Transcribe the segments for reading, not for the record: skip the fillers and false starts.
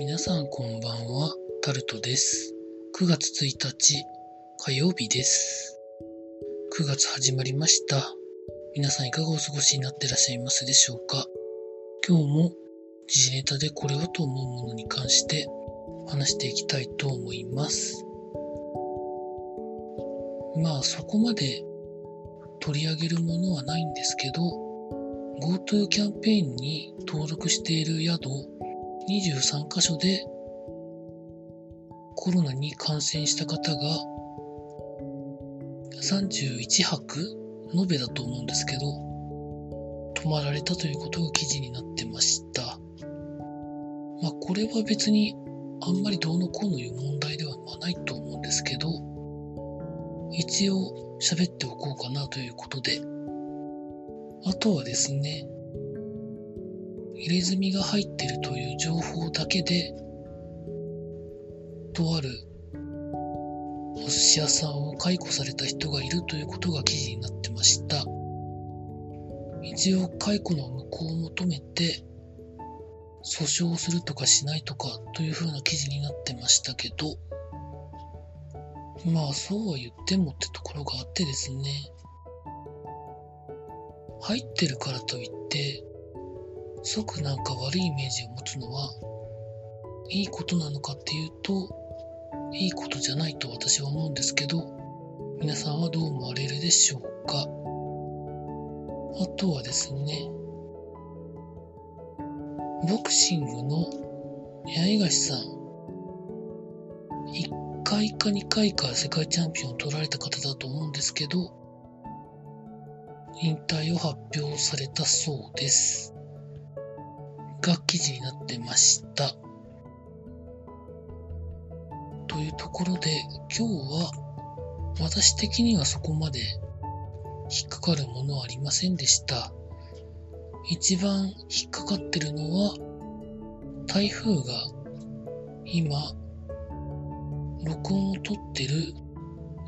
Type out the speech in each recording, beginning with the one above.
皆さんこんばんは、タルトです。9月1日火曜日です。9月始まりました。皆さんいかがお過ごしになっていらっしゃいますでしょうか。今日も時事ネタでこれはと思うものに関して話していきたいと思います。そこまで取り上げるものはないんですけど、 GoTo キャンペーンに登録している宿23カ所でコロナに感染した方が31泊延べだと思うんですけど泊まられたということが記事になってました。これは別にあんまりどうのこうのいう問題ではないと思うんですけど、一応喋っておこうかなということで、あとはですね、入れ墨が入ってるという情報だけでとあるお寿司屋さんを解雇された人がいるということが記事になってました。一応解雇の無効を求めて訴訟するとかしないとかというふうな記事になってましたけど、そうは言ってもってところがあってですね、入ってるからといって即なんか悪いイメージを持つのはいいことなのかっていうと、いいことじゃないと私は思うんですけど、皆さんはどう思われるでしょうか。あとはですね、ボクシングの八重樫さん、1回か2回か世界チャンピオンを取られた方だと思うんですけど、引退を発表されたそうですが記事になってました。というところで、今日は私的にはそこまで引っかかるものはありませんでした。一番引っかかってるのは、台風が今録音を撮ってる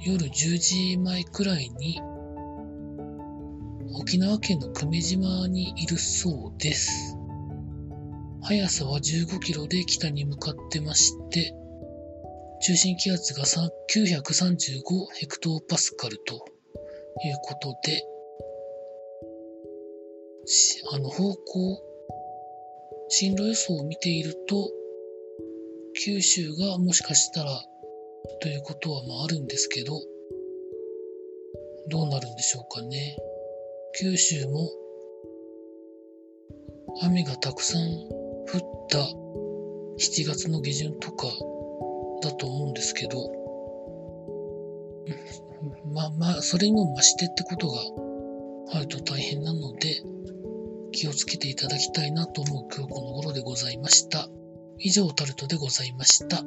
夜10時前くらいに沖縄県の久米島にいるそうです。速さは15キロで北に向かってまして、中心気圧が935ヘクトパスカルということで、方向、進路予想を見ていると、九州がもしかしたらということはあるんですけど、どうなるんでしょうかね。九州も雨がたくさん降った7月の下旬とかだと思うんですけど、それにも増してってことがあると大変なので、気をつけていただきたいなと思う今日この頃でございました。以上、タルトでございました。